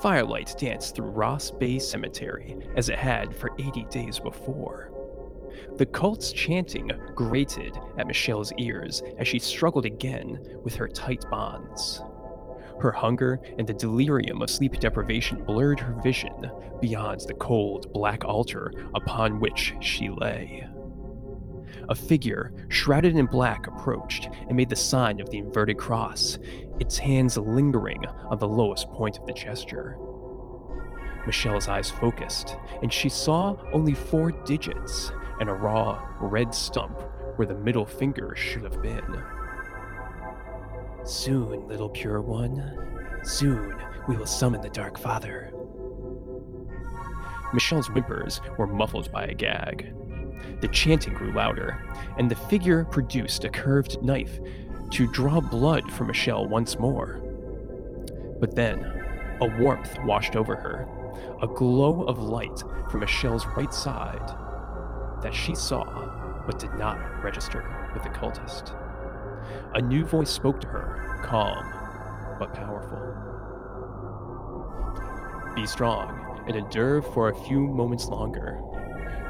firelight danced through Ross Bay Cemetery as it had for 80 days before. The cult's chanting grated at Michelle's ears as she struggled again with her tight bonds. Her hunger and the delirium of sleep deprivation blurred her vision beyond the cold, black altar upon which she lay. A figure, shrouded in black, approached and made the sign of the inverted cross, its hands lingering on the lowest point of the gesture. Michelle's eyes focused, and she saw only 4 digits and a raw, red stump where the middle finger should have been. "Soon, little pure one, soon we will summon the Dark Father." Michelle's whimpers were muffled by a gag. The chanting grew louder, and the figure produced a curved knife to draw blood from Michelle once more. But then, a warmth washed over her, a glow of light from Michelle's right side that she saw but did not register with the cultist. A new voice spoke to her, calm but powerful. "Be strong and endure for a few moments longer.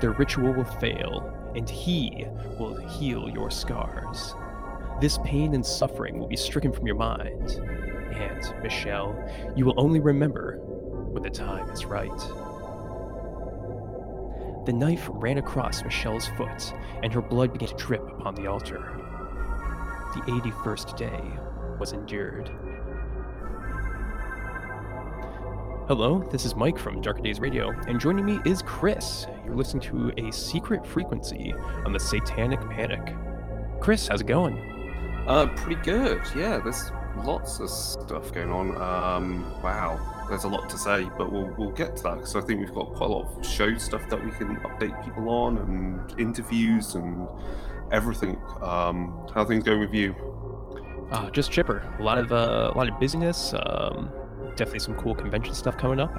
The ritual will fail, and he will heal your scars. This pain and suffering will be stricken from your mind, and, Michelle, you will only remember when the time is right." The knife ran across Michelle's foot, and her blood began to drip upon the altar. The 81st day was endured. Hello, this is Mike from Darker Days Radio, and joining me is Chris. You're listening to A Secret Frequency on the Satanic Panic. Chris, how's it going? Pretty good. Yeah, there's lots of stuff going on. Wow, there's a lot to say, but we'll get to that because I think we've got quite a lot of show stuff that we can update people on, and interviews and everything. How are things going with you? Just chipper. A lot of busyness. Definitely some cool convention stuff coming up,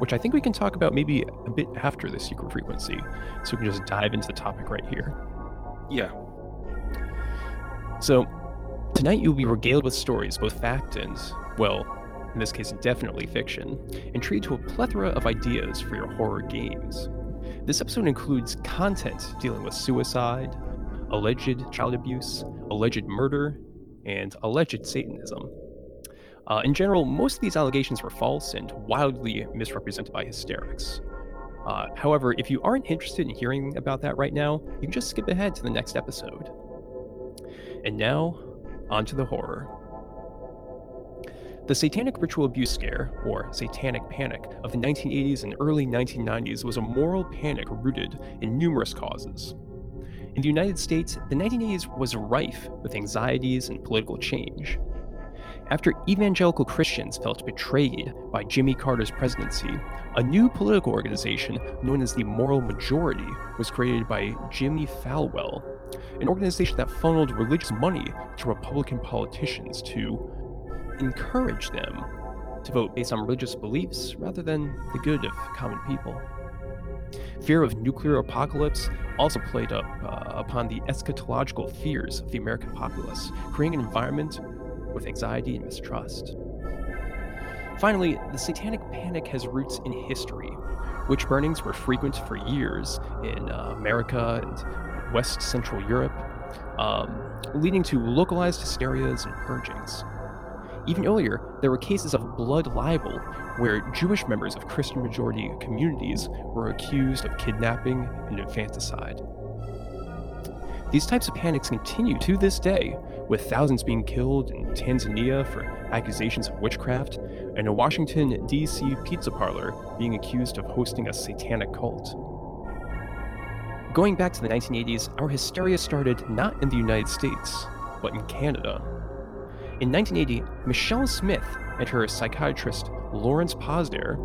which I think we can talk about maybe a bit after the Secret Frequency, so we can just dive into the topic right here. Yeah. So, tonight you'll be regaled with stories, both fact and, well, in this case definitely fiction, and treated to a plethora of ideas for your horror games. This episode includes content dealing with suicide, alleged child abuse, alleged murder, and alleged Satanism. In general, most of these allegations were false and wildly misrepresented by hysterics. However, if you aren't interested in hearing about that right now, you can just skip ahead to the next episode. And now, on to the horror. The Satanic Ritual Abuse Scare, or Satanic Panic, of the 1980s and early 1990s was a moral panic rooted in numerous causes. In the United States, the 1980s was rife with anxieties and political change. After evangelical Christians felt betrayed by Jimmy Carter's presidency, a new political organization known as the Moral Majority was created by Jimmy Falwell, an organization that funneled religious money to Republican politicians to encourage them to vote based on religious beliefs rather than the good of common people. Fear of nuclear apocalypse also played up upon the eschatological fears of the American populace, creating an environment with anxiety and mistrust. Finally, the Satanic Panic has roots in history. Witch burnings were frequent for years in America and West Central Europe, leading to localized hysterias and purgings. Even earlier, there were cases of blood libel where Jewish members of Christian majority communities were accused of kidnapping and infanticide. These types of panics continue to this day, with thousands being killed in Tanzania for accusations of witchcraft, and a Washington, D.C. pizza parlor being accused of hosting a satanic cult. Going back to the 1980s, our hysteria started not in the United States, but in Canada. In 1980, Michelle Smith and her psychiatrist Lawrence Pazder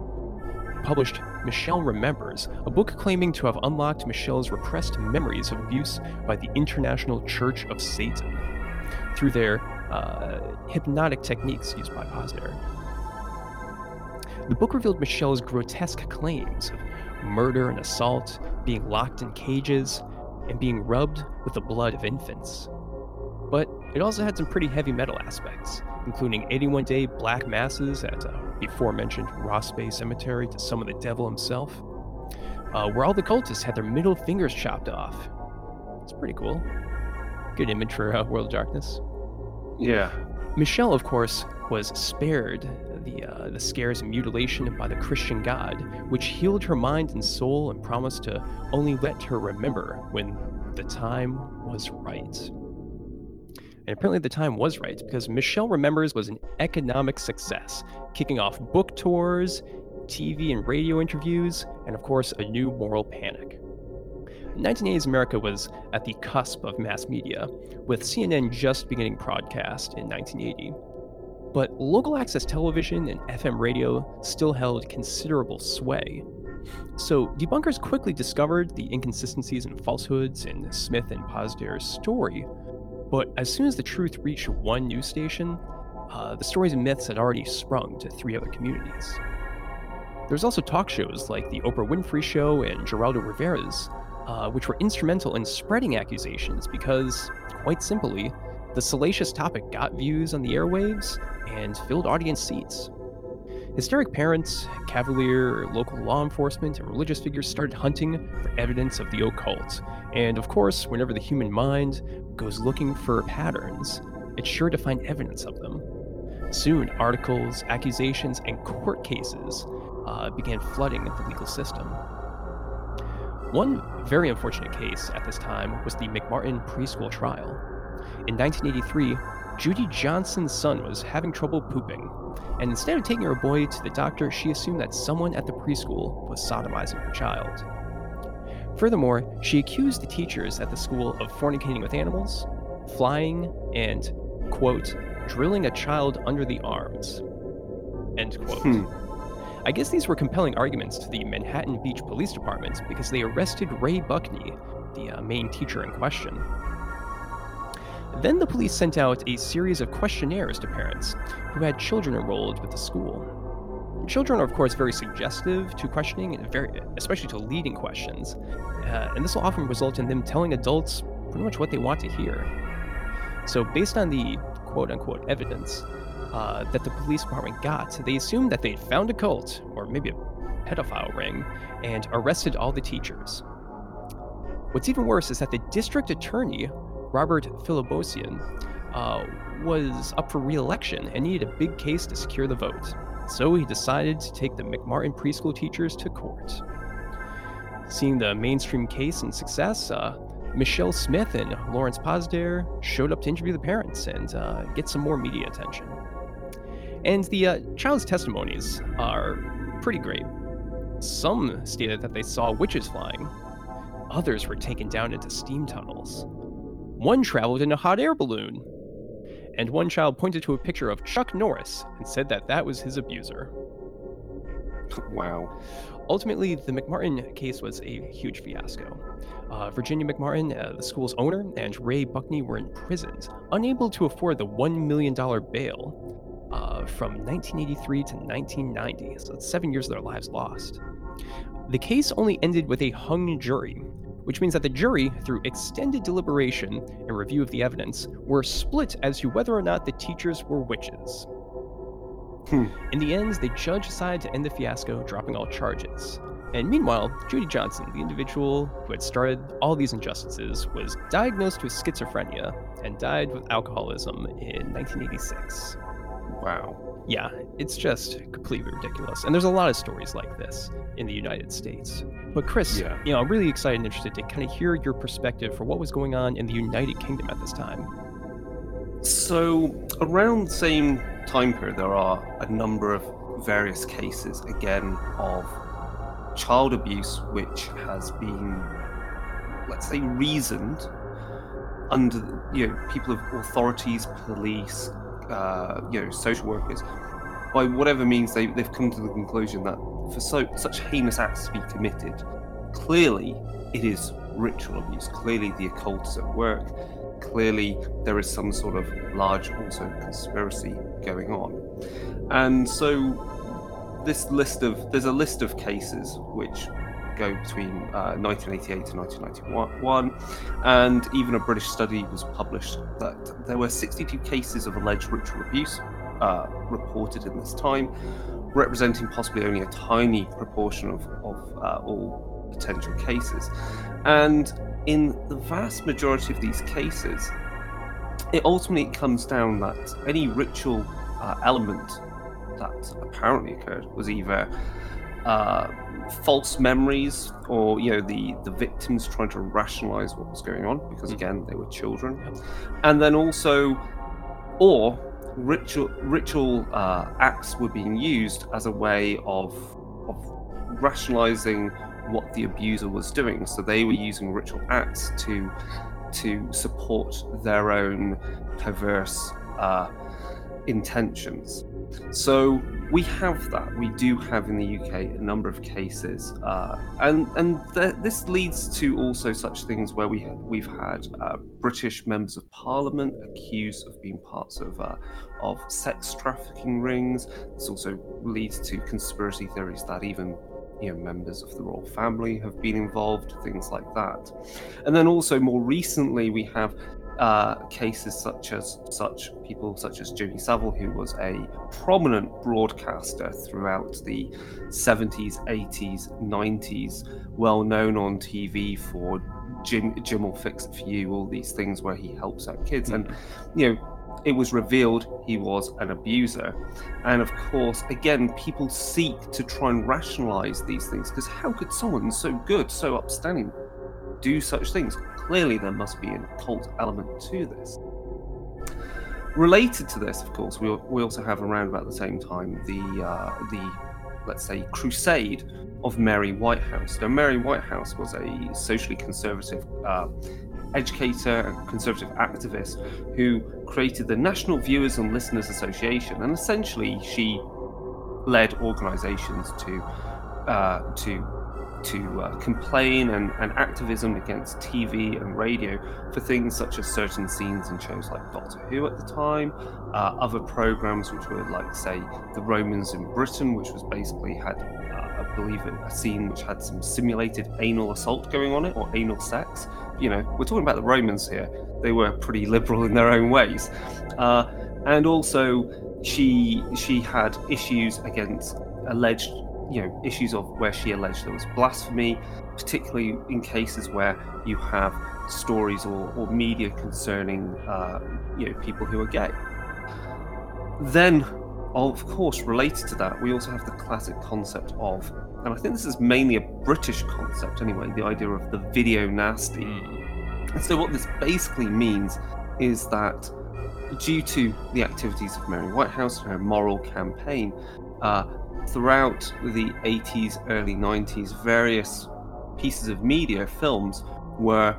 published Michelle Remembers, a book claiming to have unlocked Michelle's repressed memories of abuse by the International Church of Satan through their hypnotic techniques used by Pazder. The book revealed Michelle's grotesque claims of murder and assault, being locked in cages, and being rubbed with the blood of infants. But it also had some pretty heavy metal aspects, including 81-day black masses at before mentioned Ross Bay Cemetery to summon the devil himself, where all the cultists had their middle fingers chopped off. It's pretty cool. Good image for World of Darkness. Yeah. Michelle, of course, was spared the scares and mutilation by the Christian God, which healed her mind and soul and promised to only let her remember when the time was right. And apparently the time was right, because Michelle Remembers was an economic success, kicking off book tours, TV and radio interviews, and of course, a new moral panic. 1980s America was at the cusp of mass media, with CNN just beginning broadcast in 1980. But local access television and FM radio still held considerable sway. So debunkers quickly discovered the inconsistencies and falsehoods in Smith and Pazder's story. But as soon as the truth reached one news station, the stories and myths had already sprung to three other communities. There's also talk shows like The Oprah Winfrey Show and Geraldo Rivera's, which were instrumental in spreading accusations because, quite simply, the salacious topic got views on the airwaves and filled audience seats. Hysteric parents, cavalier local law enforcement, and religious figures started hunting for evidence of the occult. And of course, whenever the human mind goes looking for patterns, it's sure to find evidence of them. Soon, articles, accusations, and court cases began flooding the legal system. One very unfortunate case at this time was the McMartin preschool trial. In 1983, Judy Johnson's son was having trouble pooping, and instead of taking her boy to the doctor, she assumed that someone at the preschool was sodomizing her child. Furthermore, she accused the teachers at the school of fornicating with animals, flying, and, quote, drilling a child under the arms, end quote. I guess these were compelling arguments to the Manhattan Beach Police Department because they arrested Ray Buckney, the main teacher in question. Then the police sent out a series of questionnaires to parents who had children enrolled with the school. Children are, of course, very suggestive to questioning, and especially to leading questions, and this will often result in them telling adults pretty much what they want to hear. So based on the quote-unquote evidence that the police department got, they assumed that they'd found a cult, or maybe a pedophile ring, and arrested all the teachers. What's even worse is that the district attorney, Robert Philobosian, was up for re-election and needed a big case to secure the vote. So he decided to take the McMartin preschool teachers to court. Seeing the mainstream case and success, Michelle Smith and Lawrence Pazder showed up to interview the parents and get some more media attention. And the child's testimonies are pretty great. Some stated that they saw witches flying. Others were taken down into steam tunnels. One traveled in a hot air balloon. And one child pointed to a picture of Chuck Norris and said that that was his abuser. Wow. Ultimately, the McMartin case was a huge fiasco. Virginia McMartin, the school's owner, and Ray Buckney were imprisoned, unable to afford the $1 million bail. From 1983 to 1990, so that's 7 years of their lives lost. The case only ended with a hung jury, which means that the jury, through extended deliberation and review of the evidence, were split as to whether or not the teachers were witches. In the end, the judge decided to end the fiasco, dropping all charges. And meanwhile, Judy Johnson, the individual who had started all these injustices, was diagnosed with schizophrenia and died with alcoholism in 1986. Wow. Yeah, it's just completely ridiculous. And there's a lot of stories like this in the United States. But Chris, you know, I'm really excited and interested to kind of hear your perspective for what was going on in the United Kingdom at this time. So around the same time period, there are a number of various cases, again, of child abuse, which has been, let's say, reasoned under, you know, people of authorities, police, social workers, by whatever means they've come to the conclusion that for such heinous acts to be committed, clearly it is ritual abuse, clearly the occult is at work, clearly there is some sort of large also conspiracy going on. And so there's a list of cases which go between 1988 to 1991, and even a British study was published that there were 62 cases of alleged ritual abuse, reported in this time, representing possibly only a tiny proportion of all potential cases. And in the vast majority of these cases, it ultimately comes down that any ritual element that apparently occurred was either false memories, or the victims trying to rationalize what was going on, because again they were children, and then also or ritual acts were being used as a way of rationalizing what the abuser was doing. So they were using ritual acts to support their own perverse intentions. So we have that. We do have in the UK a number of cases, and this leads to also such things where we've had British members of Parliament accused of being parts of sex trafficking rings. This also leads to conspiracy theories that even members of the royal family have been involved, things like that. And then also more recently we have cases such as Jimmy Savile, who was a prominent broadcaster throughout the 70s, 80s, 90s, well known on TV for Jim Will Fix It For You, all these things where he helps out kids. And it was revealed he was an abuser. And of course, again, people seek to try and rationalize these things, because how could someone so good, so upstanding, do such things? Clearly there must be an occult element to this. Related to this, of course, we also have around about the same time the let's say crusade of Mary Whitehouse. Now, Mary Whitehouse was a socially conservative educator and conservative activist who created the National Viewers and Listeners Association, and essentially she led organizations to complain and activism against TV and radio for things such as certain scenes in shows like Doctor Who at the time, other programs which were like, say, The Romans in Britain, which was basically had, I believe, a scene which had some simulated anal assault going on it, or anal sex. We're talking about the Romans here. They were pretty liberal in their own ways. And also she had issues against alleged issues of where she alleged there was blasphemy, particularly in cases where you have stories or media concerning people who are gay. Then, of course, related to that, we also have the classic concept of, and I think this is mainly a British concept anyway, the idea of the video nasty. And so what this basically means is that due to the activities of Mary Whitehouse and her moral campaign, throughout the 80s, early 90s, various pieces of media, films, were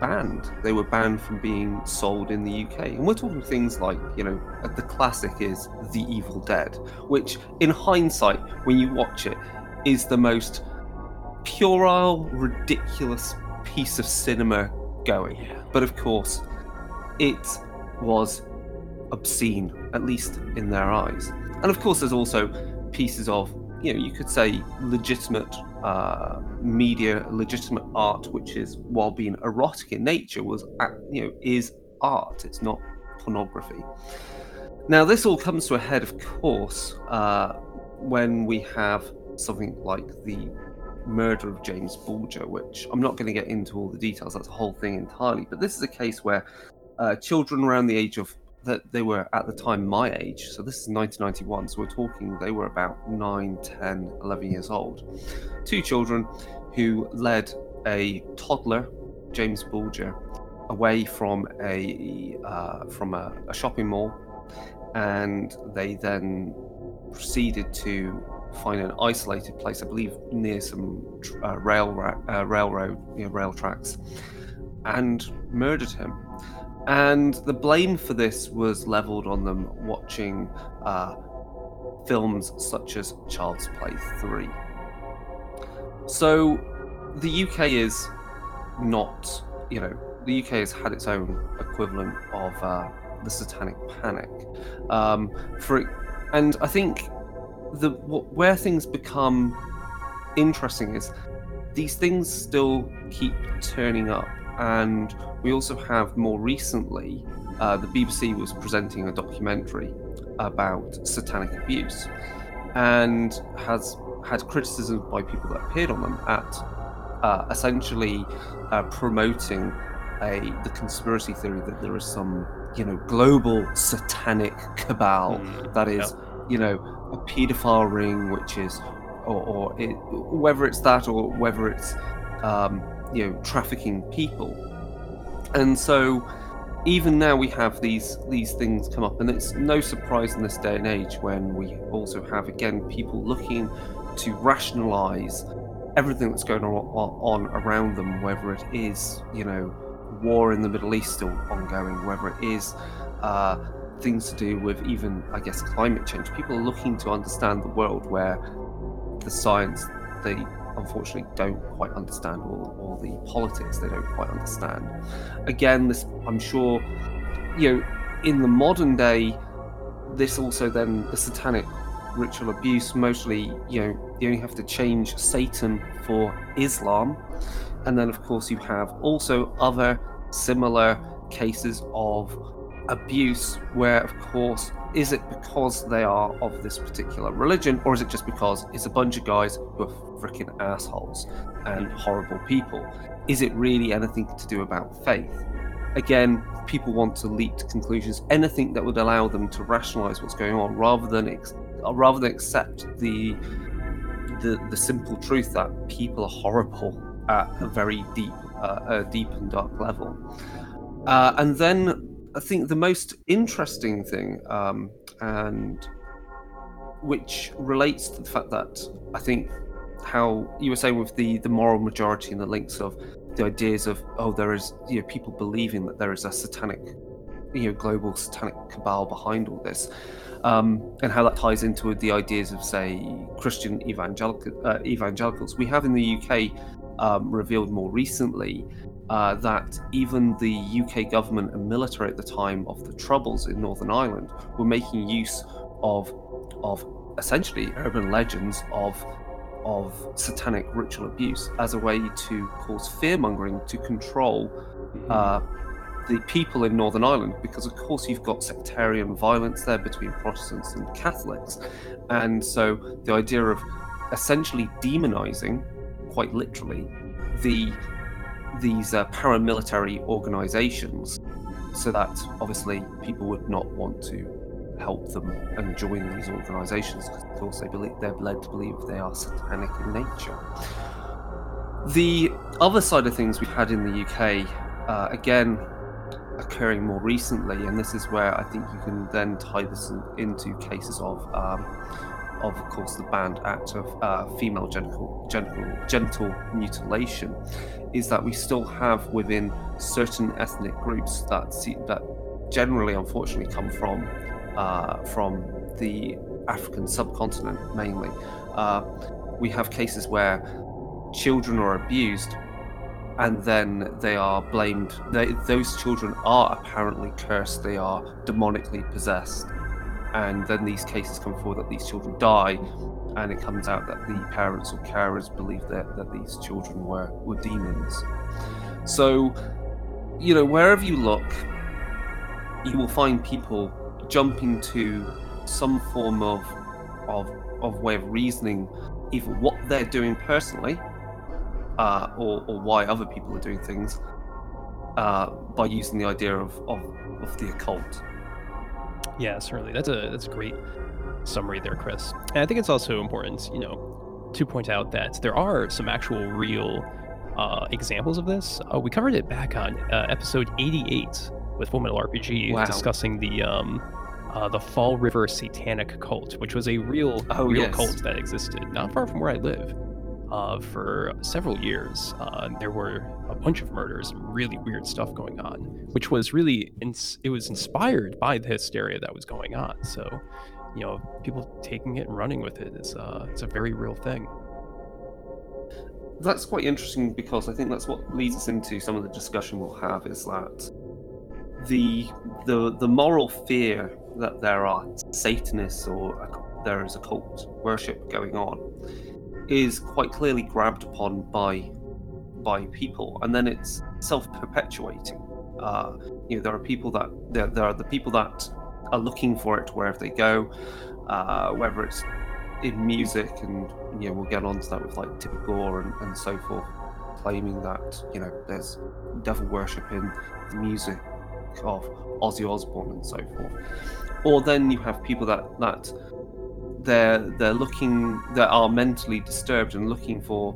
banned. They were banned from being sold in the UK. And we're talking things like, the classic is The Evil Dead, which in hindsight, when you watch it, is the most puerile, ridiculous piece of cinema going. Yeah. But of course, it was obscene, at least in their eyes. And of course, there's also pieces of, you could say legitimate media, legitimate art, which is, while being erotic in nature, is art. It's not pornography. Now, this all comes to a head, of course, when we have something like the murder of James Bulger, which I'm not going to get into all the details. That's a whole thing entirely. But this is a case where children around the age of, that they were at the time my age, so this is 1991, so we're talking they were about 9, 10, 11 years old. Two children who led a toddler, James Bulger, away from a shopping mall, and they then proceeded to find an isolated place, I believe near some rail tracks, and murdered him. And the blame for this was leveled on them watching films such as Child's Play 3. So the UK is not, the UK has had its own equivalent of the Satanic Panic. And I think where things become interesting is these things still keep turning up And we also have, more recently, the BBC was presenting a documentary about satanic abuse and has had criticisms by people that appeared on them at essentially promoting the conspiracy theory that there is some, global satanic cabal that is, a paedophile ring, which is, or whether it's that or whether it's, trafficking people. And so even now we have these things come up, and it's no surprise in this day and age when we also have, again, people looking to rationalize everything that's going on around them, whether it is, war in the Middle East still ongoing, whether it is things to do with even, I guess, climate change. People are looking to understand the world where the science, they unfortunately don't quite understand, or the politics they don't quite understand. Again, this, I'm sure, in the modern day, this also then, the satanic ritual abuse, mostly, you only have to change Satan for Islam. And then, of course, you have also other similar cases of abuse where, of course, is it because they are of this particular religion, or is it just because it's a bunch of guys who are freaking assholes and horrible people? Is it really anything to do about faith? Again, people want to leap to conclusions, anything that would allow them to rationalize what's going on, rather than accept the simple truth that people are horrible at a very deep and dark level. And then I think the most interesting thing, and which relates to the fact that I think how you were saying with the moral majority and the links of the ideas of, there is, people believing that there is a satanic, global satanic cabal behind all this, and how that ties into the ideas of, say, Christian evangelicals. We have in the UK revealed more recently that even the UK government and military at the time of the Troubles in Northern Ireland were making use of essentially urban legends of satanic ritual abuse as a way to cause fearmongering to control the people in Northern Ireland, because of course you've got sectarian violence there between Protestants and Catholics. And so the idea of essentially demonizing, quite literally, these paramilitary organizations, so that obviously people would not want to help them and join these organizations, because of course they're led to believe they are satanic in nature. The other side of things we've had in the UK, again, occurring more recently, and this is where I think you can then tie this into cases of course, the banned act of female genital mutilation, is that we still have within certain ethnic groups that generally, unfortunately, come from the African subcontinent mainly. We have cases where children are abused, and then they are blamed. Those children are apparently cursed. They are demonically possessed. And then these cases come forward that these children die, and it comes out that the parents or carers believe that these children were demons. So, wherever you look, you will find people jumping to some form of way of reasoning, either what they're doing personally, or why other people are doing things, by using the idea of the occult. Yeah, certainly. That's a great summary there, Chris. And I think it's also important, to point out that there are some actual real examples of this. We covered it back on episode 88 with Fullmetal RPG, discussing the Fall River Satanic Cult, which was a real cult that existed not far from where I live for several years. There were a bunch of murders, really weird stuff going on, which was really it was inspired by the hysteria that was going on. So, people taking it and running with it is it's a very real thing. That's quite interesting, because I think that's what leads us into some of the discussion we'll have, is that the moral fear that there are Satanists or there is occult worship going on is quite clearly grabbed upon by people, and then it's self-perpetuating. There are people that there are the people that are looking for it wherever they go, whether it's in music, and we'll get onto that with like Tipper Gore and so forth, claiming that there's devil worship in the music of Ozzy Osbourne and so forth. Or then you have people that they're looking, that are mentally disturbed and looking for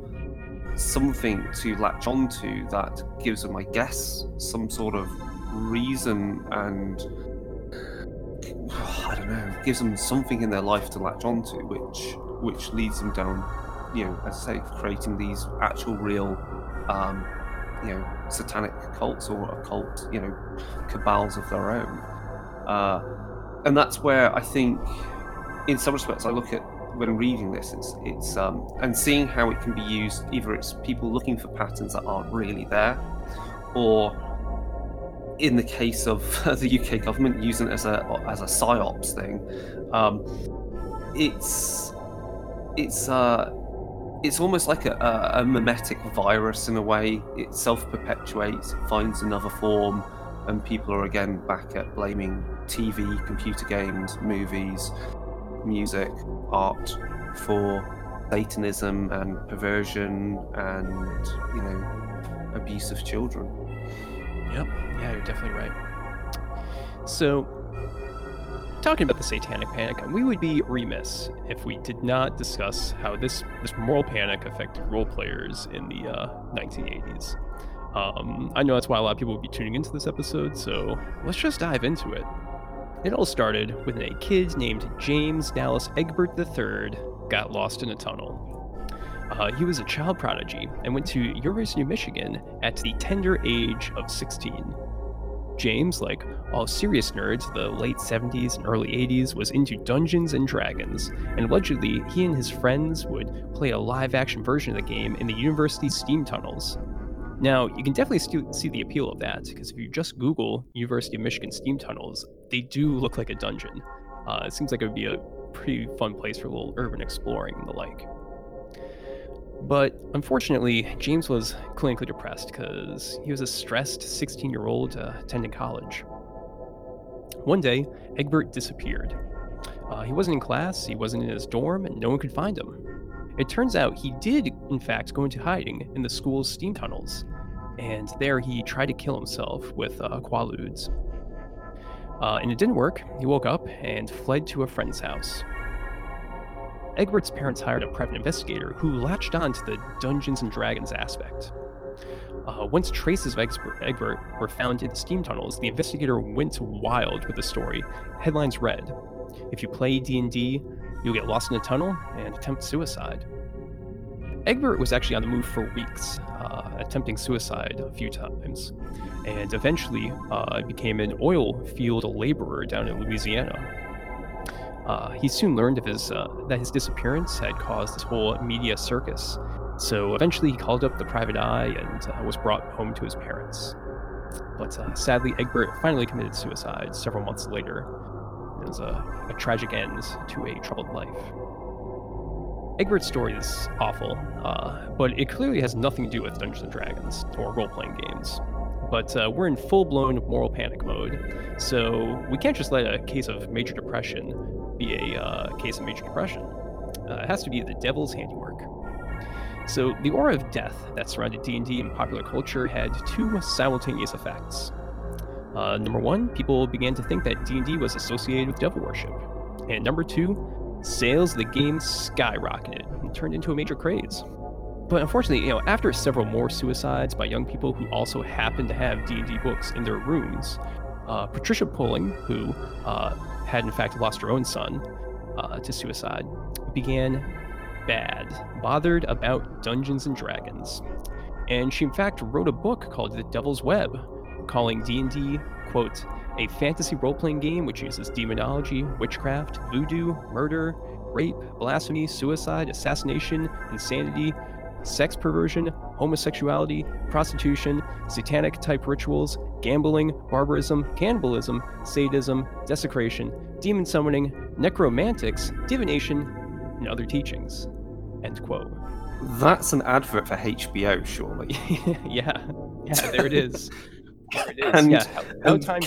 something to latch onto that gives them, I guess, some sort of reason, and gives them something in their life to latch onto, which leads them down, as I say, creating these actual real, satanic cults or occult, cabals of their own. And that's where I think, in some respects, I look at when reading this, it's and seeing how it can be used. Either it's people looking for patterns that aren't really there, or in the case of the UK government, using it as a psyops thing. It's almost like a mimetic virus in a way. It self-perpetuates, finds another form, and people are again back at blaming TV, computer games, movies, music, art for Satanism and perversion and, abuse of children. Yep. Yeah, you're definitely right. So, talking about the satanic panic, we would be remiss if we did not discuss how this moral panic affected role players in the 1980s. I know that's why a lot of people will be tuning into this episode, so let's just dive into it. It all started when a kid named James Dallas Egbert III got lost in a tunnel. He was a child prodigy and went to University of Michigan at the tender age of 16. James, like all serious nerds of the late 70s and early 80s, was into Dungeons and Dragons, and allegedly he and his friends would play a live-action version of the game in the university's steam tunnels. Now, you can definitely see the appeal of that, because if you just Google University of Michigan steam tunnels, they do look like a dungeon. It seems like it would be a pretty fun place for a little urban exploring and the like. But unfortunately, James was clinically depressed because he was a stressed 16-year-old attending college. One day, Egbert disappeared. He wasn't in class, he wasn't in his dorm, and no one could find him. It turns out he did, in fact, go into hiding in the school's steam tunnels, and there he tried to kill himself with quaaludes. And it didn't work. He woke up and fled to a friend's house. Egbert's parents hired a private investigator who latched on to the Dungeons and Dragons aspect. Once traces of Egbert were found in the steam tunnels, the investigator went wild with the story. Headlines read, "If you play D&D, you'll get lost in a tunnel and attempt suicide." Egbert was actually on the move for weeks, attempting suicide a few times, and eventually became an oil field laborer down in Louisiana. He soon learned of that his disappearance had caused this whole media circus, so eventually he called up the private eye and was brought home to his parents. But sadly, Egbert finally committed suicide several months later. It was a tragic end to a troubled life. Egbert's story is awful, but it clearly has nothing to do with Dungeons and Dragons or role-playing games. But we're in full-blown moral panic mode, so we can't just let a case of major depression be a case of major depression. It has to be the devil's handiwork. So the aura of death that surrounded D&D in popular culture had two simultaneous effects. Number one, people began to think that D&D was associated with devil worship. And number two, sales of the game skyrocketed and turned into a major craze. But unfortunately, after several more suicides by young people who also happened to have D&D books in their rooms, Patricia Poling, who had in fact lost her own son to suicide, began bothered about Dungeons and Dragons. And she in fact wrote a book called The Devil's Web, calling D&D, quote, "a fantasy role-playing game which uses demonology, witchcraft, voodoo, murder, rape, blasphemy, suicide, assassination, insanity, sex perversion, homosexuality, prostitution, satanic-type rituals, gambling, barbarism, cannibalism, sadism, desecration, demon summoning, necromantics, divination, and other teachings." End quote. That's an advert for HBO, surely. Yeah, Yeah, there it is. There it is. And, yeah. And can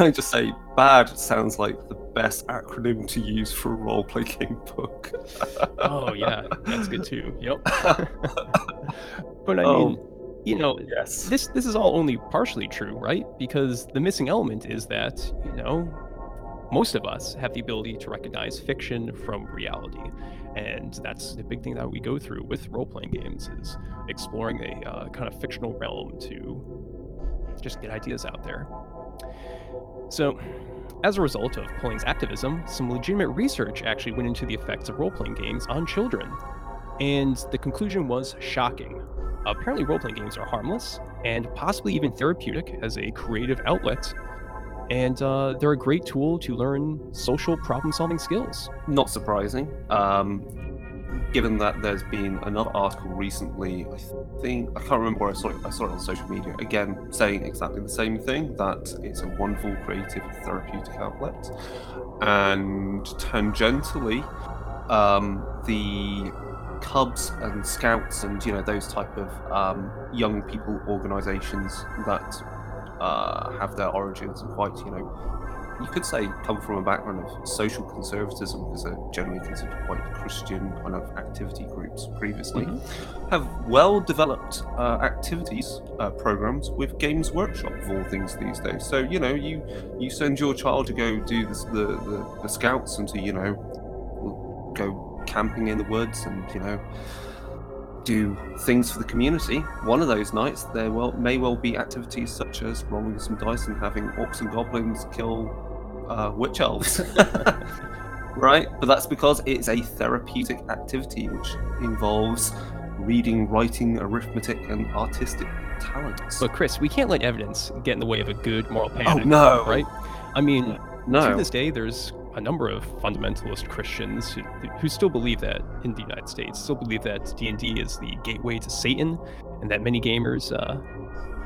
I just say, BAD sounds like the best acronym to use for a role-playing book. Oh yeah, that's good too. Yep. But I mean, you know, yes. This is all only partially true, right? Because the missing element is that, you know, most of us have the ability to recognize fiction from reality. And that's the big thing that we go through with role-playing games, is exploring a kind of fictional realm to just get ideas out there. So, as a result of Polling's activism, some legitimate research actually went into the effects of role-playing games on children. And the conclusion was shocking. Apparently role-playing games are harmless, and possibly even therapeutic as a creative outlet. And they're a great tool to learn social problem-solving skills. Not surprising, given that there's been another article recently, I can't remember where I saw it on social media, again, saying exactly the same thing, that it's a wonderful creative therapeutic outlet. And tangentially, the Cubs and Scouts and, you know, those type of young people organizations that have their origins and quite, you know, you could say come from a background of social conservatism, because they're generally considered quite Christian kind of activity groups previously, have well-developed activities programs with Games Workshop of all things these days. So, you know, you send your child to go do this, the Scouts, and to, you know, go camping in the woods and, you know, do things for the community. One of those nights there may well be activities such as rolling some dice and having orcs and goblins kill witch elves. Right? But that's because it's a therapeutic activity which involves reading, writing, arithmetic, and artistic talents. But Chris, we can't let evidence get in the way of a good moral panic. Oh no! Right? I mean, no. To this day there's a number of fundamentalist Christians who still believe that, in the United States, still believe that D&D is the gateway to Satan, and that many gamers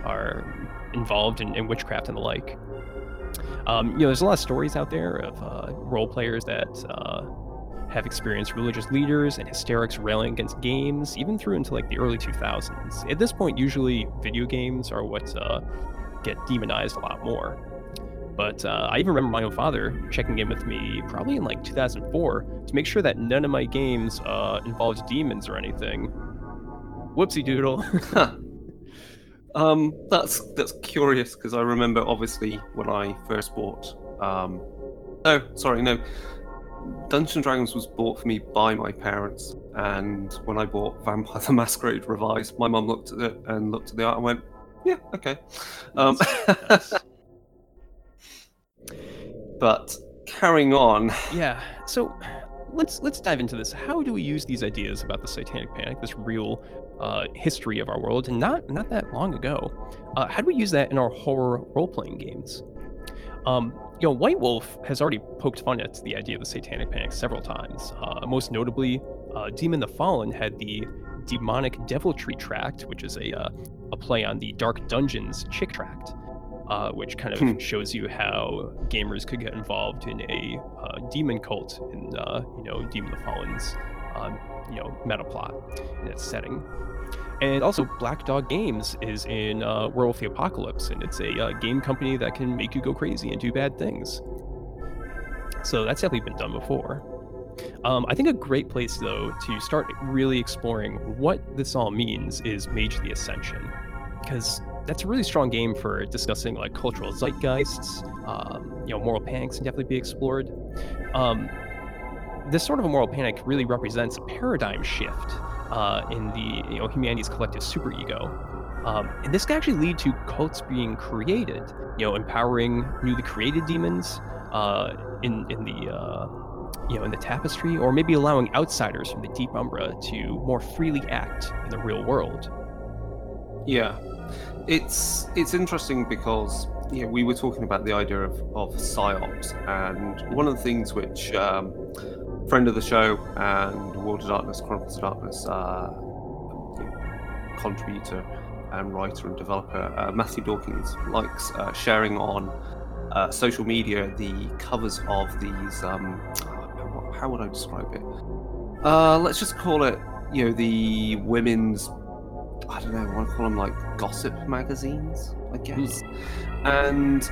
are involved in witchcraft and the like. You know, there's a lot of stories out there of role players that have experienced religious leaders and hysterics railing against games, even through into like the early 2000s. At this point, usually video games are what get demonized a lot more. But I even remember my own father checking in with me probably in like 2004 to make sure that none of my games involved demons or anything. Whoopsie doodle. That's curious, because I remember obviously when I first bought... Dungeons and Dragons was bought for me by my parents, and when I bought Vampire the Masquerade Revised, my mum looked at it and looked at the art and went, yeah, okay. But carrying on. Yeah. So let's dive into this. How do we use these ideas about the Satanic Panic, this real history of our world, and not that long ago? How do we use that in our horror role-playing games? You know, White Wolf has already poked fun at the idea of the Satanic Panic several times. Most notably, Demon the Fallen had the Demonic Deviltry Tract, which is a play on the Dark Dungeons Chick Tract. Which kind of shows you how gamers could get involved in a demon cult in, you know, Demon the Fallen's, you know, meta plot in its setting. And also, Black Dog Games is in Werewolf the Apocalypse, and it's a game company that can make you go crazy and do bad things. So that's definitely been done before. I think a great place, though, to start really exploring what this all means is Mage the Ascension, because that's a really strong game for discussing like cultural zeitgeists, you know, moral panics can definitely be explored. This sort of a moral panic really represents a paradigm shift in the, you know, humanity's collective superego. And this can actually lead to cults being created, you know, empowering newly created demons in the, you know, in the tapestry, or maybe allowing outsiders from the Deep Umbra to more freely act in the real world. Yeah. It's interesting because, you know, we were talking about the idea of psyops, and one of the things which friend of the show and World of Darkness, Chronicles of Darkness contributor and writer and developer Matthew Dawkins likes sharing on social media, the covers of these how would I describe it? Let's just call it, you know, the women's I don't know, I want to call them like gossip magazines, I guess. And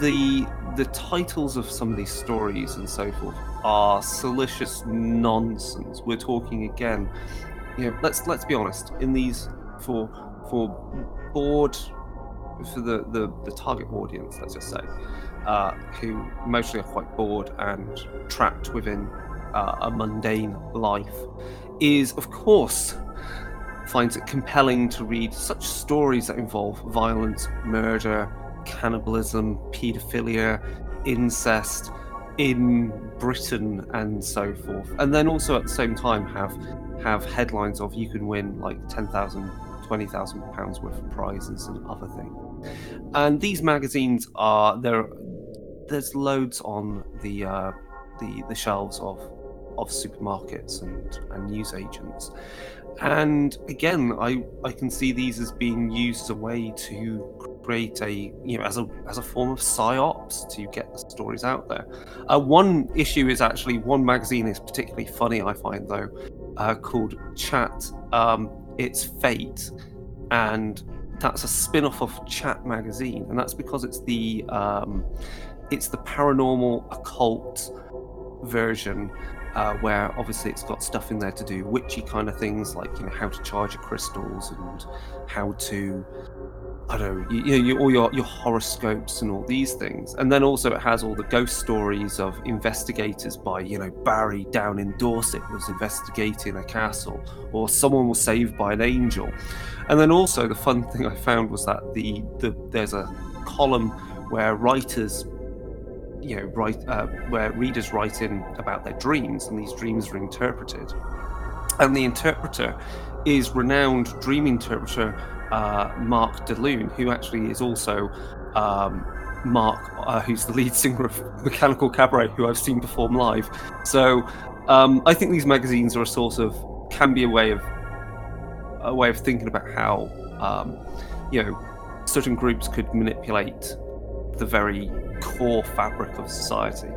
the titles of some of these stories and so forth are salacious nonsense. We're talking again, you know, let's be honest, in these for the target audience, let's just say, who mostly are quite bored and trapped within a mundane life, is of course finds it compelling to read such stories that involve violence, murder, cannibalism, paedophilia, incest in Britain and so forth, and then also at the same time have headlines of you can win like 10,000, 20,000 pounds worth of prizes and other things. And these magazines are there's loads on the shelves of supermarkets and newsagents. And again, I can see these as being used as a way to create as a form of psyops to get the stories out there. One issue is actually, one magazine is particularly funny, I find, though, called Chat. It's Fate, and that's a spin-off of Chat magazine, and that's because it's the paranormal occult version. Where obviously it's got stuff in there to do witchy kind of things, like, you know, how to charge your crystals and how to, I don't know, all your horoscopes and all these things. And then also it has all the ghost stories of investigators by, you know, Barry down in Dorset was investigating a castle, or someone was saved by an angel. And then also the fun thing I found was that there's a column where readers write in about their dreams, and these dreams are interpreted. And the interpreter is renowned dream interpreter Mark DeLune, who actually is also Mark, who's the lead singer of Mechanical Cabaret, who I've seen perform live. So I think these magazines are a way of thinking about how certain groups could manipulate the very core fabric of society.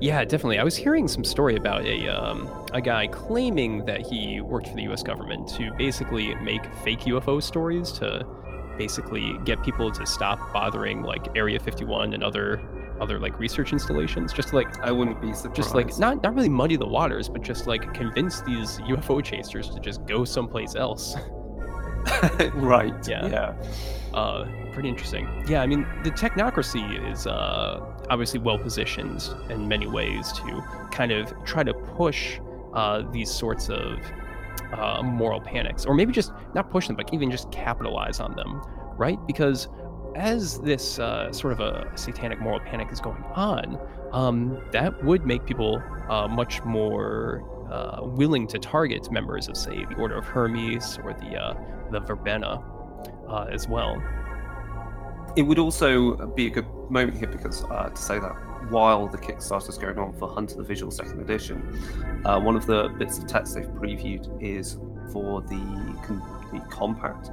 Yeah, definitely. I was hearing some story about a guy claiming that he worked for the U.S. government to basically make fake UFO stories to basically get people to stop bothering like Area 51 and other like research installations, just to, like, I wouldn't be surprised. Just like not really muddy the waters, but just like convince these UFO chasers to just go someplace else. Right. Yeah. Pretty interesting. Yeah, I mean, the technocracy is obviously well positioned in many ways to kind of try to push these sorts of moral panics, or maybe just not push them, but even just capitalize on them, right? Because as this sort of a satanic moral panic is going on, that would make people much more willing to target members of, say, the Order of Hermes or the Verbena as well. It would also be a good moment here, because to say that while the Kickstarter's going on for Hunter the Vigil 2nd Edition, one of the bits of text they've previewed is for the compact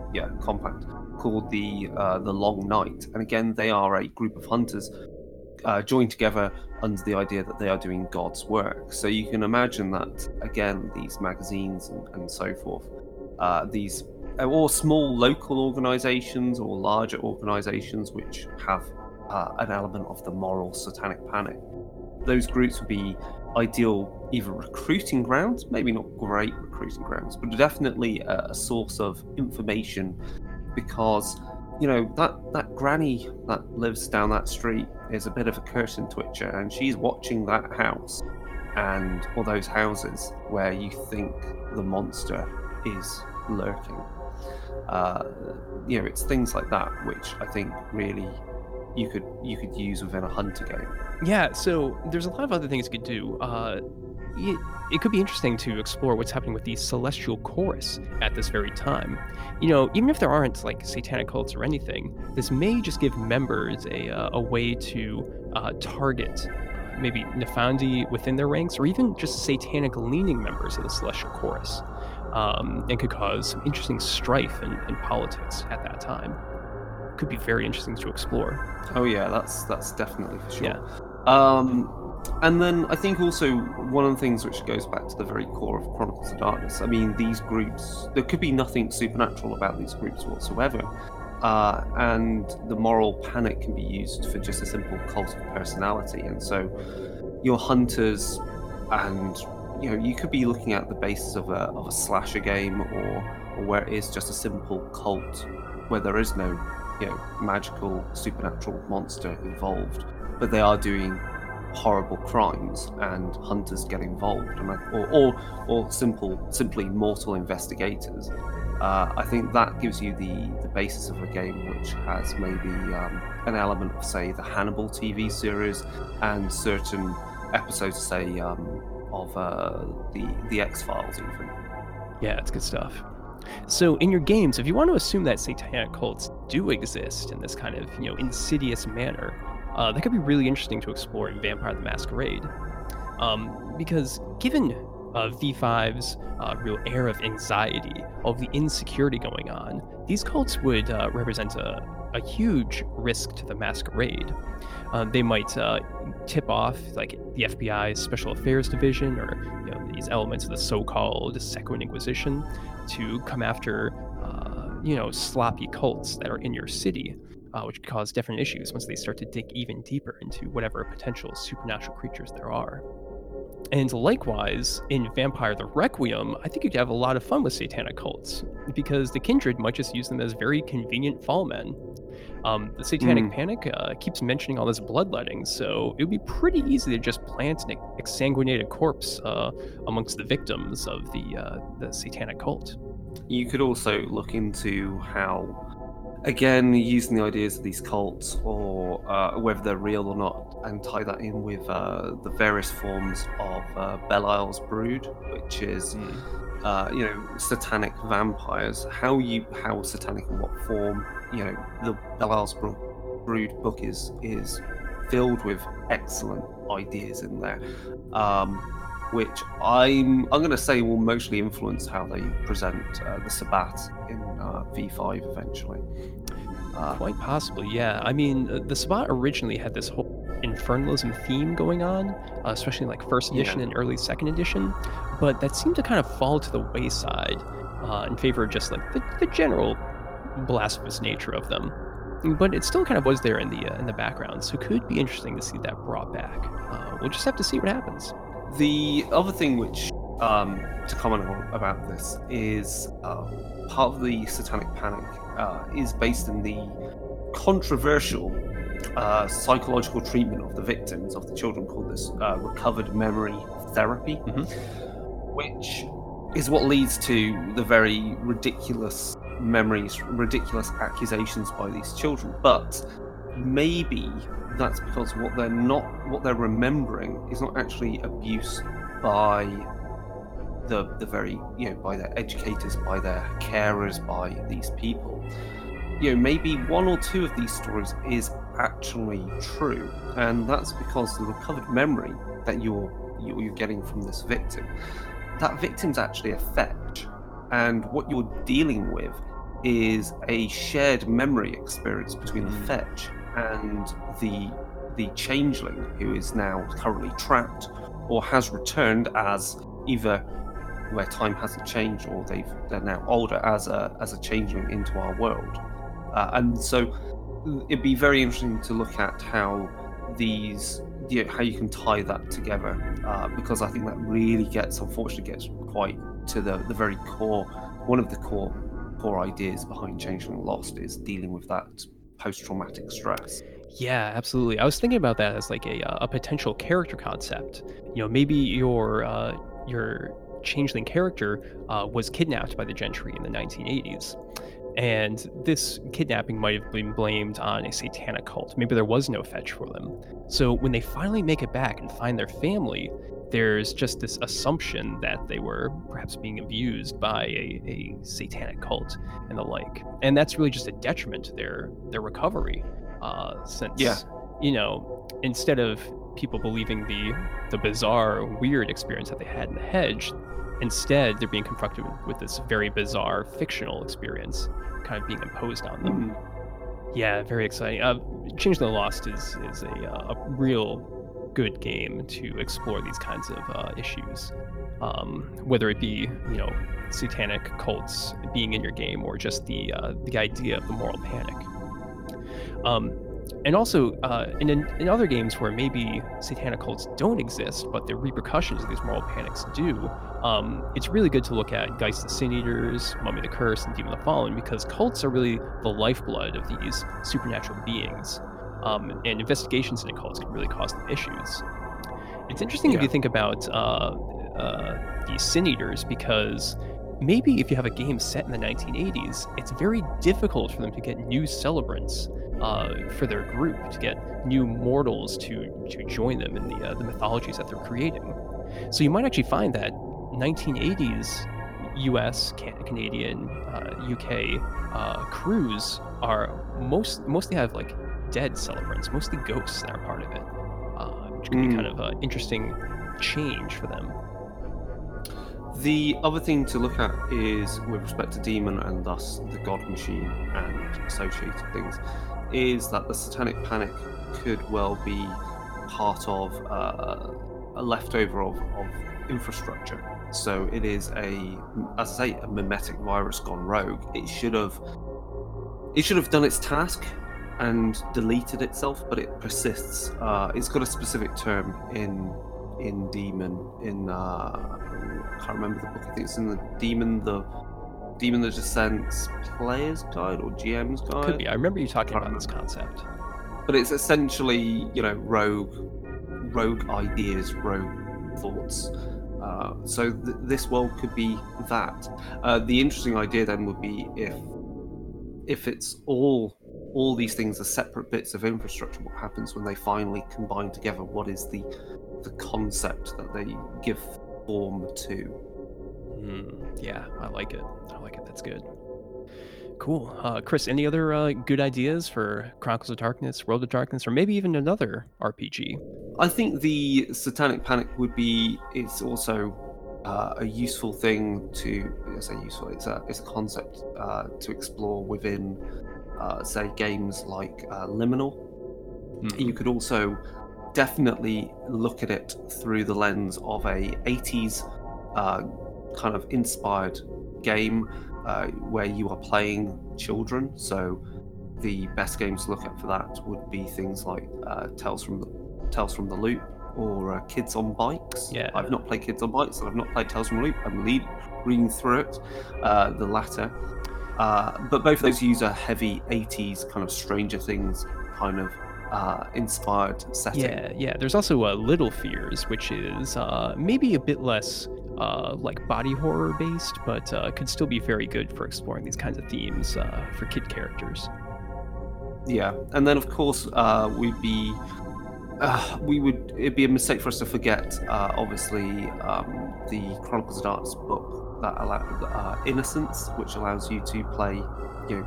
called the Long Night. And again, they are a group of hunters joined together under the idea that they are doing God's work. So you can imagine that, again, these magazines and so forth, these or small local organizations or larger organizations which have an element of the moral satanic panic, those groups would be ideal either recruiting grounds, maybe not great recruiting grounds, but definitely a source of information, because you know, that granny that lives down that street is a bit of a curtain twitcher, and she's watching that house and all those houses where you think the monster is lurking. It's things like that which I think really you could use within a hunter game. Yeah, so there's a lot of other things you could do. It could be interesting to explore what's happening with the Celestial Chorus at this very time. You know, even if there aren't like satanic cults or anything, this may just give members a way to target maybe Nefandi within their ranks, or even just satanic-leaning members of the Celestial Chorus, and could cause some interesting strife in politics at that time. Could be very interesting to explore. Oh yeah, that's definitely for sure. Yeah. And then I think also one of the things which goes back to the very core of Chronicles of Darkness, I mean, these groups, there could be nothing supernatural about these groups whatsoever. And the moral panic can be used for just a simple cult of personality. And so your hunters and, you know, you could be looking at the basis of a slasher game or where it is just a simple cult where there is no, you know, magical supernatural monster involved, but they are doing horrible crimes and hunters get involved, and or simply mortal investigators. I think that gives you the basis of a game which has maybe an element of, say, the Hannibal TV series and certain episodes, say, of the X-Files even. Yeah, it's good stuff. So in your games, if you want to assume that satanic cults do exist in this kind of, you know, insidious manner, that could be really interesting to explore in Vampire the Masquerade. Because given V5's real air of anxiety, of the insecurity going on, these cults would represent a huge risk to the masquerade. They might tip off like the FBI's Special Affairs Division, or, you know, these elements of the so-called Second Inquisition to come after, you know, sloppy cults that are in your city, which could cause different issues once they start to dig even deeper into whatever potential supernatural creatures there are. And likewise, in Vampire the Requiem, I think you could have a lot of fun with satanic cults, because the Kindred might just use them as very convenient fall men. The Satanic Panic keeps mentioning all this bloodletting, so it would be pretty easy to just plant an exsanguinated corpse amongst the victims of the satanic cult. You could also look into how, again, using the ideas of these cults, or whether they're real or not, and tie that in with the various forms of Belial's Brood, which is, you know, satanic vampires. How satanic and what form? You know, the Belial's Brood book is filled with excellent ideas in there, which I'm going to say will mostly influence how they present the Sabbat in V5 eventually. Quite possibly, yeah. I mean, the Sabbat originally had this whole infernalism theme going on, especially in like first edition and early second edition, but that seemed to kind of fall to the wayside in favor of just like the general blasphemous nature of them. But it still kind of was there in the background, so it could be interesting to see that brought back. We'll just have to see what happens. The other thing which to comment on about this is part of the Satanic Panic is based in the controversial psychological treatment of the victims, of the children, called this recovered memory therapy, which is what leads to the very ridiculous memories, ridiculous accusations by these children. But maybe that's because what they're remembering is not actually abuse by the very, you know, by their educators, by their carers, by these people. You know, maybe one or two of these stories is actually true, and that's because the recovered memory that you're getting from this victim, that victim's actually a fetch. And what you're dealing with is a shared memory experience between the fetch and the changeling, who is now currently trapped or has returned as either where time hasn't changed or they're now older as a changeling into our world. And so it'd be very interesting to look at how these, you know, how you can tie that together, because I think that really unfortunately gets quite to the very core, one of the core ideas behind Changeling Lost is dealing with that post-traumatic stress. Yeah, absolutely. I was thinking about that as like a potential character concept. You know, maybe your changeling character was kidnapped by the gentry in the 1980s, and this kidnapping might have been blamed on a satanic cult. Maybe there was no fetch for them. So when they finally make it back and find their family, there's just this assumption that they were perhaps being abused by a satanic cult and the like. And that's really just a detriment to their recovery, since, you know, instead of people believing the bizarre, weird experience that they had in the hedge, instead they're being confronted with this very bizarre, fictional experience kind of being imposed on them. Yeah, very exciting. Changeling Lost is a real good game to explore these kinds of issues, whether it be, you know, satanic cults being in your game or just the idea of the moral panic. And also, in other games where maybe satanic cults don't exist, but the repercussions of these moral panics do, it's really good to look at Geist the Sin Eaters, Mummy the Cursed, and Demon the Fallen, because cults are really the lifeblood of these supernatural beings, and investigations into cults can really cause them issues. It's interesting if you think about the Sin Eaters, because maybe if you have a game set in the 1980s, it's very difficult for them to get new celebrants for their group, to get new mortals to join them in the mythologies that they're creating. So you might actually find that 1980s U.S., Canadian, U.K. crews are mostly have like dead celebrants, mostly ghosts that are part of it, which can be kind of an interesting change for them. The other thing to look at is, with respect to demon and thus the god machine and associated things, is that the satanic panic could well be part of a leftover of infrastructure. So it is a mimetic virus gone rogue. It should have done its task and deleted itself, but it persists. It's got a specific term in demon, I can't remember the book. I think it's in the Demon that Descends Player's Guide or GM's Guide. Could be. I remember you talking about this concept. But it's essentially, you know, rogue ideas, rogue thoughts. So this world could be that. The interesting idea then would be if it's all these things are separate bits of infrastructure. What happens when they finally combine together? What is the concept that they give form to? Yeah, I like it. That's good. Cool. Chris, any other good ideas for Chronicles of Darkness, World of Darkness, or maybe even another RPG? I think the satanic panic would be, it's also a useful thing to, I say useful, it's a concept to explore within, say, games like Liminal. You could also definitely look at it through the lens of a 80s kind of inspired game where you are playing children. So the best games to look at for that would be things like Tales from the Loop or Kids on Bikes. Yeah. I've not played Kids on Bikes and I've not played Tales from the Loop. I'm reading through it, the latter. But both of those use a heavy 80s kind of Stranger Things kind of inspired setting. Yeah. There's also Little Fears, which is maybe a bit less like body horror based, but could still be very good for exploring these kinds of themes for kid characters. Yeah, and then of course it'd be a mistake for us to forget, obviously, the Chronicles of Darkness book that allowed Innocence, which allows you to play, you know,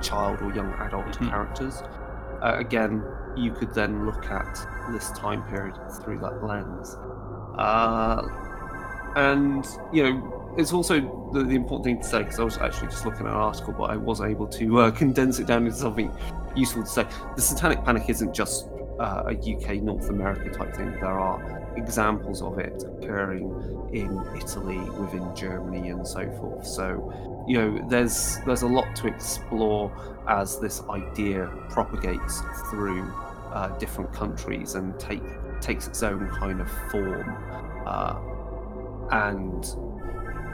child or young adult characters. Again, you could then look at this time period through that lens, and you know, it's also the important thing to say, because I was actually just looking at an article, but I was able to condense it down into something useful to say. The satanic panic isn't just a UK North America type thing. There are examples of it occurring in Italy, within Germany, and so forth. So, you know, there's a lot to explore as this idea propagates through different countries and takes its own kind of form. And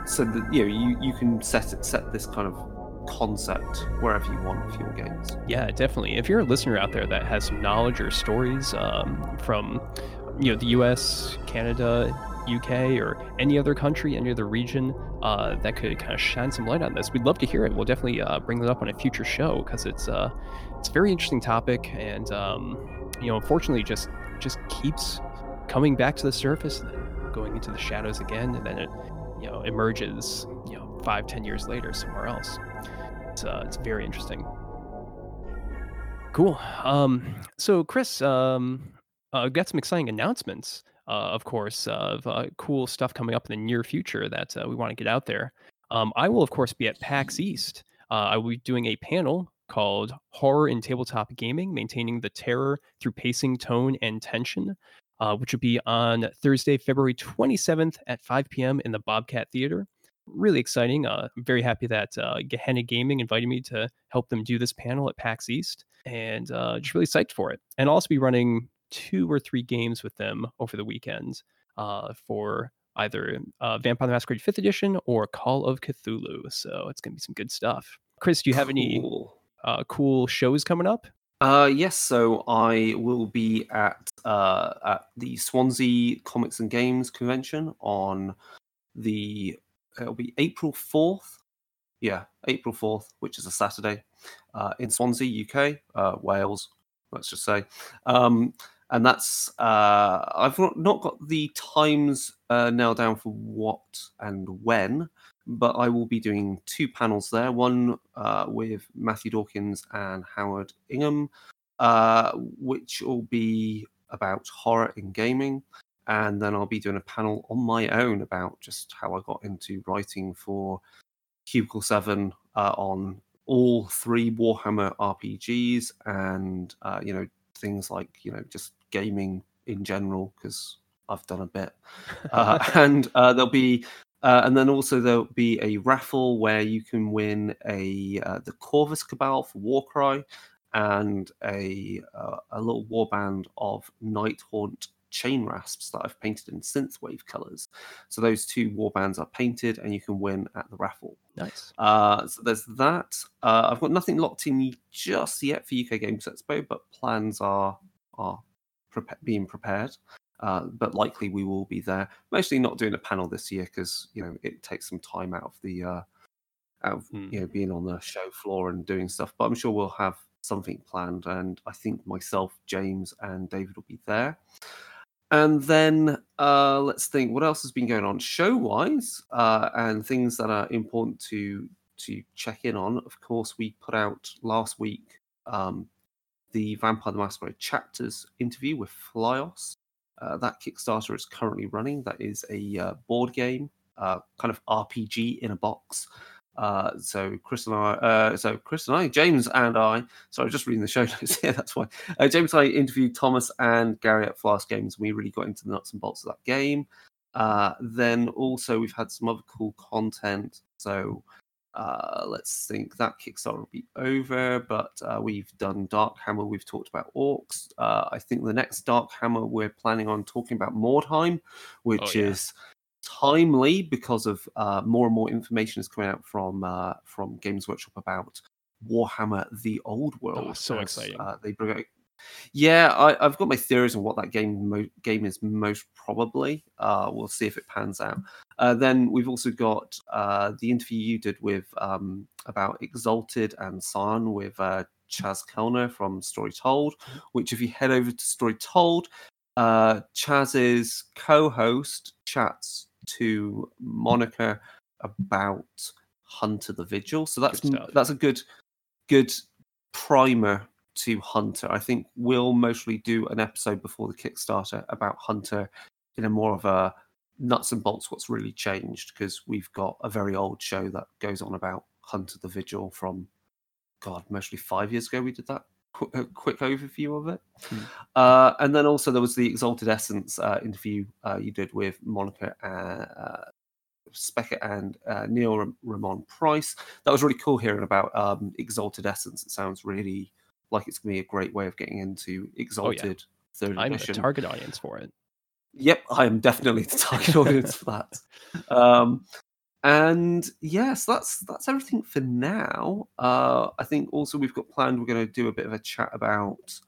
so that, you know, you can set this kind of concept wherever you want with your games. Yeah, definitely. If you're a listener out there that has some knowledge or stories from, you know, the US, Canada, UK, or any other country, any other region that could kind of shine some light on this, we'd love to hear it. We'll definitely bring that up on a future show, because it's a very interesting topic, and you know, unfortunately just keeps coming back to the surface and then going into the shadows again, and then it, you know, emerges, you know, 5-10 years later somewhere else. It's very interesting. Cool. So Chris, got some exciting announcements, of course, of cool stuff coming up in the near future that we want to get out there. I will, of course, be at PAX East. I will be doing a panel called Horror in Tabletop Gaming, Maintaining the Terror Through Pacing, Tone, and Tension. which will be on Thursday, February 27th at 5 p.m. in the Bobcat Theater. Really exciting. I'm very happy that Gehenna Gaming invited me to help them do this panel at PAX East, and just really psyched for it. And I'll also be running 2 or 3 games with them over the weekend for either Vampire the Masquerade 5th Edition or Call of Cthulhu. So it's going to be some good stuff. Chris, do you have any cool shows coming up? Yes, so I will be at the Swansea Comics and Games Convention on it'll be April 4th. Yeah, April 4th, which is a Saturday, in Swansea, UK, Wales, let's just say. And that's, I've not got the times nailed down for what and when, but I will be doing 2 panels there. One with Matthew Dawkins and Howard Ingham, which will be about horror in gaming. And then I'll be doing a panel on my own about just how I got into writing for Cubicle 7 on all 3 Warhammer RPGs and, things like, just gaming in general, because I've done a bit. And there'll be, and then also there'll be a raffle where you can win the Corvus Cabal for Warcry and a little warband of Nighthaunt chain rasps that I've painted in synthwave colors. So those 2 warbands are painted and you can win at the raffle. Nice. So there's that. I've got nothing locked in just yet for UK Games Expo, but plans are being prepared. But likely we will be there. Mostly not doing a panel this year because it takes some time out of the being on the show floor and doing stuff. But I'm sure we'll have something planned, and I think myself, James, and David will be there. And then let's think what else has been going on show-wise and things that are important to check in on. Of course, we put out last week the Vampire the Masquerade Chapters interview with Flyos. That Kickstarter is currently running. That is a board game, kind of RPG in a box. So just reading the show notes here, that's why. James and I interviewed Thomas and Gary at Flask Games. We really got into the nuts and bolts of that game. Then also we've had some other cool content. So let's think that Kickstarter will be over, but we've done Dark Hammer, we've talked about orcs. I think the next Dark Hammer we're planning on talking about Mordheim, which is timely because of more and more information is coming out from Games Workshop about Warhammer the Old World. Oh, so exciting. They bring out... Yeah, I've got my theories on what that game is most probably. We'll see if it pans out. Then we've also got the interview you did with about Exalted and Scion with Chaz Kellner from Story Told, which if you head over to Story Told, Chaz's co-host chats to Monica about Hunter the Vigil. So that's a good primer to Hunter. I think we'll mostly do an episode before the Kickstarter about Hunter in a more of a nuts and bolts what's really changed, because we've got a very old show that goes on about Hunter the Vigil from mostly 5 years ago we did that. A quick overview of it. And then also there was the Exalted Essence interview you did with Monica Specker and Neil Ramon Price. That was really cool hearing about Exalted Essence. It sounds really like it's going to be a great way of getting into Exalted 3rd Edition. I'm a target audience for it. Yep, I am definitely the target audience for that. And yes, that's everything for now. I think also we've got planned, we're going to do a bit of a chat about,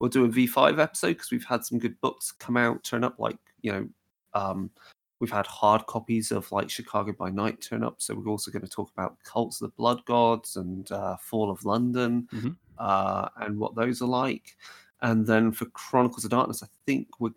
we'll do a V5 episode because we've had some good books come out, turn up, like, we've had hard copies of like Chicago by Night turn up. So we're also going to talk about Cults of the Blood Gods and Fall of London and what those are like. And then for Chronicles of Darkness, I think we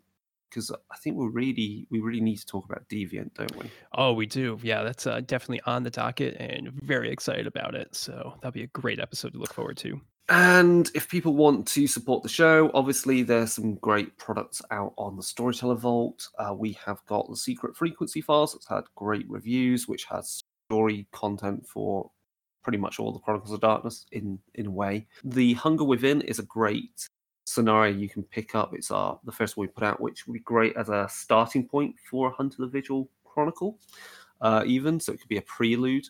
really need to talk about Deviant, don't we? Oh, we do. Yeah, that's definitely on the docket and very excited about it. So that'll be a great episode to look forward to. And if people want to support the show, obviously there's some great products out on the Storyteller Vault. We have got the Secret Frequency Files. It's had great reviews, which has story content for pretty much all the Chronicles of Darkness in a way. The Hunger Within is a great scenario you can pick up. It's the first one we put out, which would be great as a starting point for Hunter the Vigil Chronicle, even. So it could be a prelude.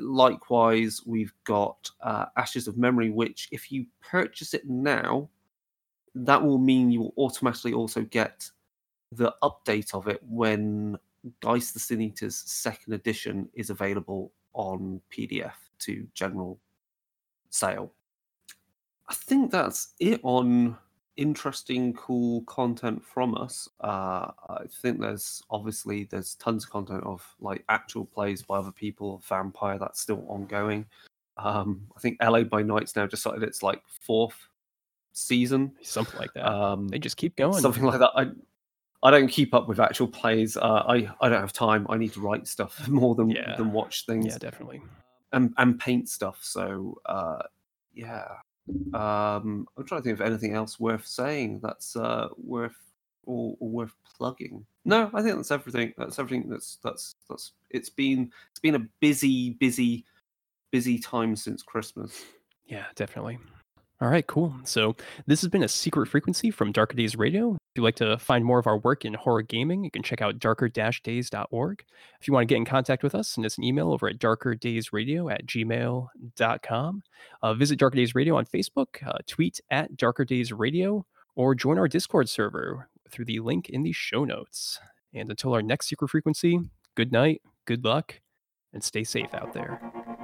Likewise, we've got Ashes of Memory, which if you purchase it now, that will mean you will automatically also get the update of it when Dice the Sin Eater's second edition is available on PDF to general sale. I think that's it on interesting, cool content from us. I think there's tons of content of like actual plays by other people of Vampire that's still ongoing. I think LA by Night's now decided it's like fourth season, something like that. They just keep going, something like that. I don't keep up with actual plays. I don't have time. I need to write stuff more than watch things. Yeah, definitely. And paint stuff. So yeah. I'm trying to think of anything else worth saying that's worth or worth plugging. No, I think that's everything. That's it's been a busy time since Christmas. Yeah, definitely. All right, cool. So this has been A Secret Frequency from Darker Days Radio. If you'd like to find more of our work in horror gaming, you can check out darker-days.org. If you want to get in contact with us, send us an email over at darkerdaysradio@gmail.com. Visit Darker Days Radio on Facebook, tweet at Darker Days Radio, or join our Discord server through the link in the show notes. And until our next Secret Frequency, good night, good luck, and stay safe out there.